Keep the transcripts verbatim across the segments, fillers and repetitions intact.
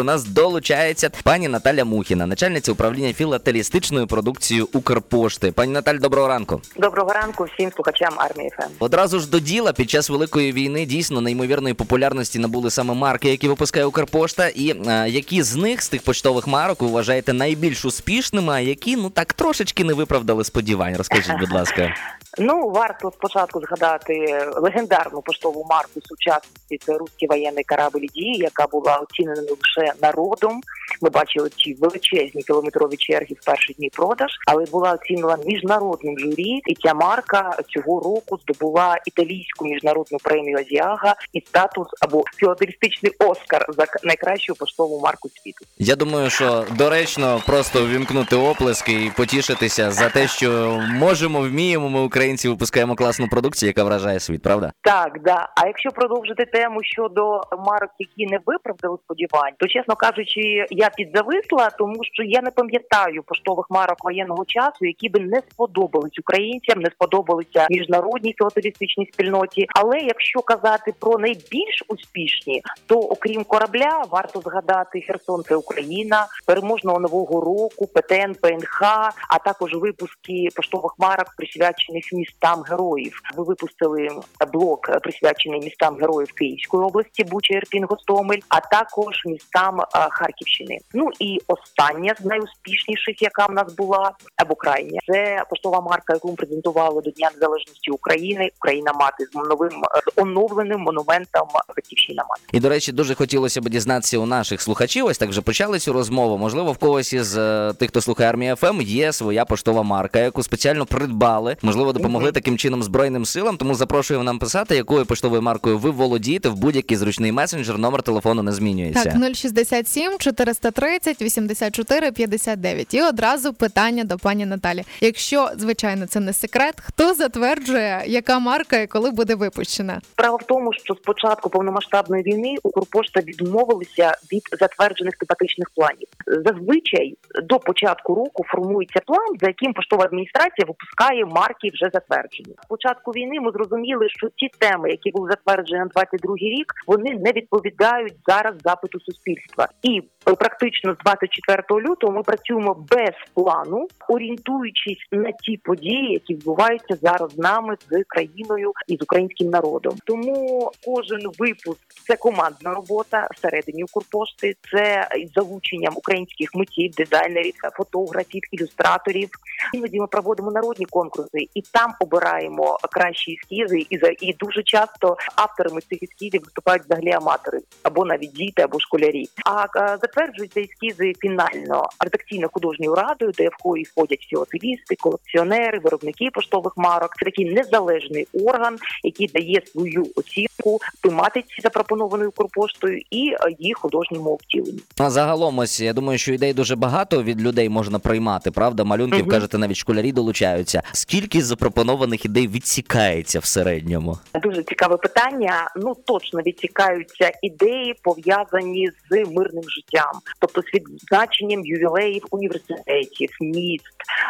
У нас долучається пані Наталія Мухіна, начальниця управління філателістичною продукцією Укрпошти. Пані Наталь, доброго ранку. Доброго ранку всім слухачам Армії ФМ. Одразу ж до діла. Під час Великої війни дійсно неймовірної популярності набули саме марки, які випускає Укрпошта. І а, які з них, з тих поштових марок, ви вважаєте найбільш успішними, а які, ну так, трошечки не виправдали сподівань? Розкажіть, будь ласка. Ну, варто спочатку згадати легендарну поштову марку сучасності – це «Русський воєнний корабль «Дії», яка була оцінена не лише народом. Ми бачили ці величезні кілометрові черги в перші дні продаж, але була оцінена міжнародним журі, і ця марка цього року здобула італійську міжнародну премію «Азіага» і статус або філателістичний «Оскар» за найкращу поштову марку світу. Я думаю, що доречно просто ввімкнути оплески і потішитися за те, що можемо, вміємо ми, українці, Українці випускаємо класну продукцію, яка вражає світ, правда? Так, да. А якщо продовжити тему щодо марок, які не виправдали сподівань, то, чесно кажучи, я підзависла, тому що я не пам'ятаю поштових марок воєнного часу, які би не сподобались українцям, не сподобалися міжнародній філателістичній спільноті. Але якщо казати про найбільш успішні, то окрім корабля, варто згадати «Херсон – це Україна», «Переможного нового року», «ПТН», «ПНХ», а також випуски поштових марок, присвячених містам героїв. Ви випустили блок, присвячений містам героїв Київської області, Буча, Ірпінь, Гостомель, а також містам а, Харківщини. Ну і остання з найуспішніших, яка в нас була, або крайня, це поштова марка, яку ми презентували до Дня Незалежності України, Україна-мати, з новим оновленим монументом Батьківщина-мати. І, до речі, дуже хотілося б дізнатися у наших слухачів, ось так вже почали цю розмову, можливо, в когось із тих, хто слухає Армія ФМ, є своя поштова марка, яку спеціально придбали, можливо, допомогли таким чином Збройним силам, тому запрошуємо нам писати, якою поштовою маркою ви володієте в будь-який зручний месенджер, номер телефону не змінюється. Так, нуль шістдесят сім чотириста тридцять вісімдесят чотири п'ятдесят дев'ять. І одразу питання до пані Наталі. Якщо, звичайно, це не секрет, хто затверджує, яка марка і коли буде випущена? Справа в тому, що з початку повномасштабної війни Укрпошта відмовилася від затверджених тематичних планів. Зазвичай до початку року формується план, за яким поштова адміністрація випускає марки вже затверджені. З початку війни ми зрозуміли, що ті теми, які були затверджені на двадцять другий рік, вони не відповідають зараз запиту суспільства. І практично з двадцять четвертого лютого ми працюємо без плану, орієнтуючись на ті події, які відбуваються зараз з нами, з країною і з українським народом. Тому кожен випуск – це командна робота всередині Укрпошти, це із залученням українських митців, дизайнерів, фотографів, ілюстраторів. Іноді ми проводимо народні конкурси і там обираємо кращі ескізи, і за і дуже часто авторами цих ескізів виступають взагалі аматори, або навіть діти, або школярі. А затверджуються ескізи фінально редакційно-художньою радою, де в хорі входять філателісти, колекціонери, виробники поштових марок. Це такий незалежний орган, який дає свою оцінку тематиці, запропонованої Укрпоштою, і її художньому обтіленню. А загалом, ось я думаю, що ідей дуже багато від людей можна приймати, правда? Малюнків, mm-hmm. кажете, навіть школярі долучаються. Скільки запропонованих ідей відсікається в середньому? Дуже цікаве питання. Ну, точно відсікаються ідеї, пов'язані з мирним життям. Тобто з відзначенням ювілеїв університетів, міст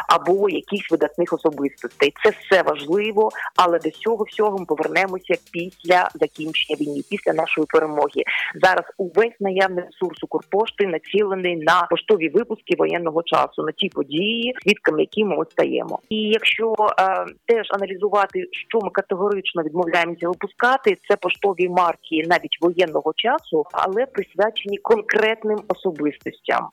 або якихось видатних особистостей. Це все важливо, але до цього всього ми повернемося після закінчення війни, після нашої перемоги. Зараз увесь наявний ресурс Укрпошти націлений на поштові випуски воєнного часу, на ті події, свідками які ми стаємо. І якщо теж аналізувати, що ми категорично відмовляємося випускати, це поштові марки навіть воєнного часу, але присвячені конкретним особистостям.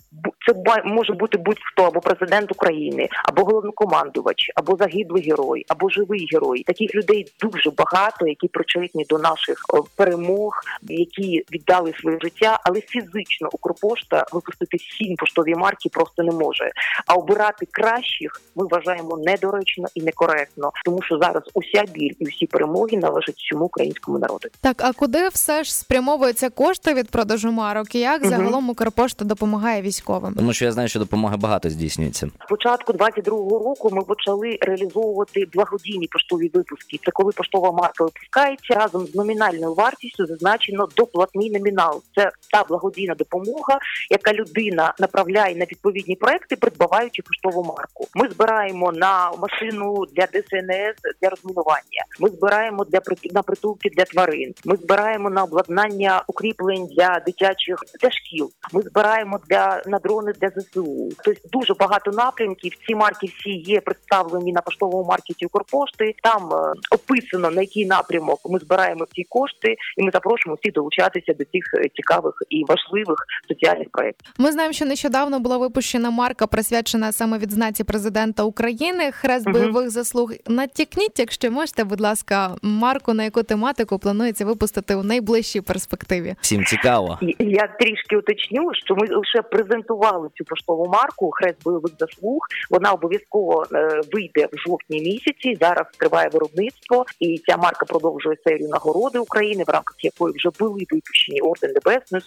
Це може бути будь-хто, або президент України, або головнокомандувач, або загиблий герой, або живий герой. Таких людей дуже багато, які причетні до наших перемог, які віддали своє життя, але фізично Укрпошта випустити сім поштові марки просто не може. А обирати кращих ми вважаємо недоречно і некоректно, тому що зараз уся біль і всі перемоги належать всьому українському народу. Так, а куди все ж спрямовуються кошти від продажу марок? так і як загалом Укрпошта допомагає військовим? Тому що я знаю, що допомога багато здійснюється. З початку двадцять другого року ми почали реалізовувати благодійні поштові випуски. Це коли поштова марка випускається, разом з номінальною вартістю зазначено доплатний номінал. Це та благодійна допомога, яка людина направляє на відповідні проекти, придбаваючи поштову марку. Ми збираємо на машину для Де Ес Ен Ес, для розмінування. Ми збираємо для на притулки для тварин. Ми збираємо на обладнання укріплень для дитячих, для шкіл. Ми збираємо для на дрони для Зе Се У. Тобто дуже багато напрямків. Ці марки всі є представлені на поштовому маркеті Укрпошти. Там е, описано, на який напрямок ми збираємо ці кошти, і ми запрошуємо всіх долучатися до цих цікавих і важливих соціальних проєктів. Ми знаємо, що нещодавно була випущена марка, присвячена саме відзнаці президента України Хрест бойових заслуг. Натякніть, якщо можете, будь ласка, марку, на яку тематику планується випустити у найближчій перспективі. Всім цікаво. Я трішки уточню, що ми лише презентували цю поштову марку «Хрест бойових заслуг». Вона обов'язково вийде в жовтні місяці. Зараз триває виробництво, і ця марка продовжує серію нагороди України, в рамках якої вже були випущені Орден Небесної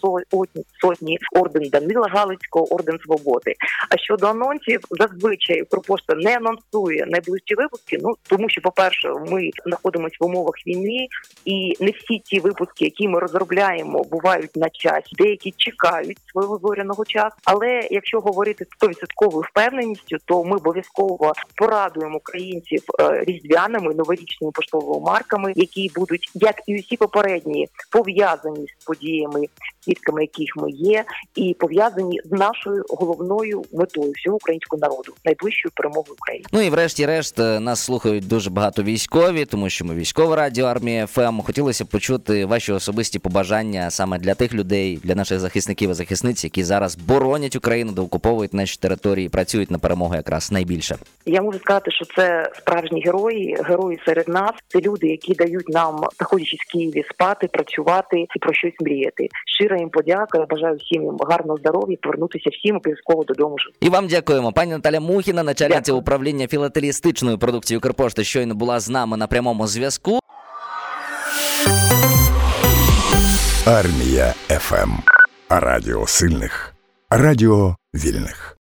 Сотні, Орден Данила Галицького, Орден Свободи. А щодо анонсів, зазвичай Укрпошта не анонсує найближчі випуски, ну тому що, по-перше, ми знаходимося в умовах війни, і не всі ті випуски, які ми розробляємо, бувають на часі. Деякі чекають свого зоряного часу. Але якщо говорити з сто відсотків впевненістю, то ми обов'язково порадуємо українців різдвяними, новорічними поштовими марками, які будуть, як і усі попередні, пов'язані з подіями, свідками яких ми є, і пов'язані з нашою головною метою всього українського народу – найближчою перемогою України. Ну і врешті-решт нас слухають дуже багато військові, тому що ми військове радіо «Армія еф ем». Хотілося б почути ваші особисті побажання саме для тих людей, для наших захисників і захисниць, які зараз боронять Україну, доокуповують наші території, працюють на перемогу якраз найбільше. Я можу сказати, що це справжні герої, герої серед нас. Це люди, які дають нам, знаходячись в Києві, спати, працювати і про щось мріяти. Щира їм подяка, бажаю всім гарного здоров'я, повернутися всім обов'язково додому. І вам дякуємо. Пані Наталя Мухіна, начальниця Дякую. управління філателістичної продукції Укрпошти, щойно була з нами на прямому зв'язку. Армія еф ем. Радіо сильних. Радіо вільних.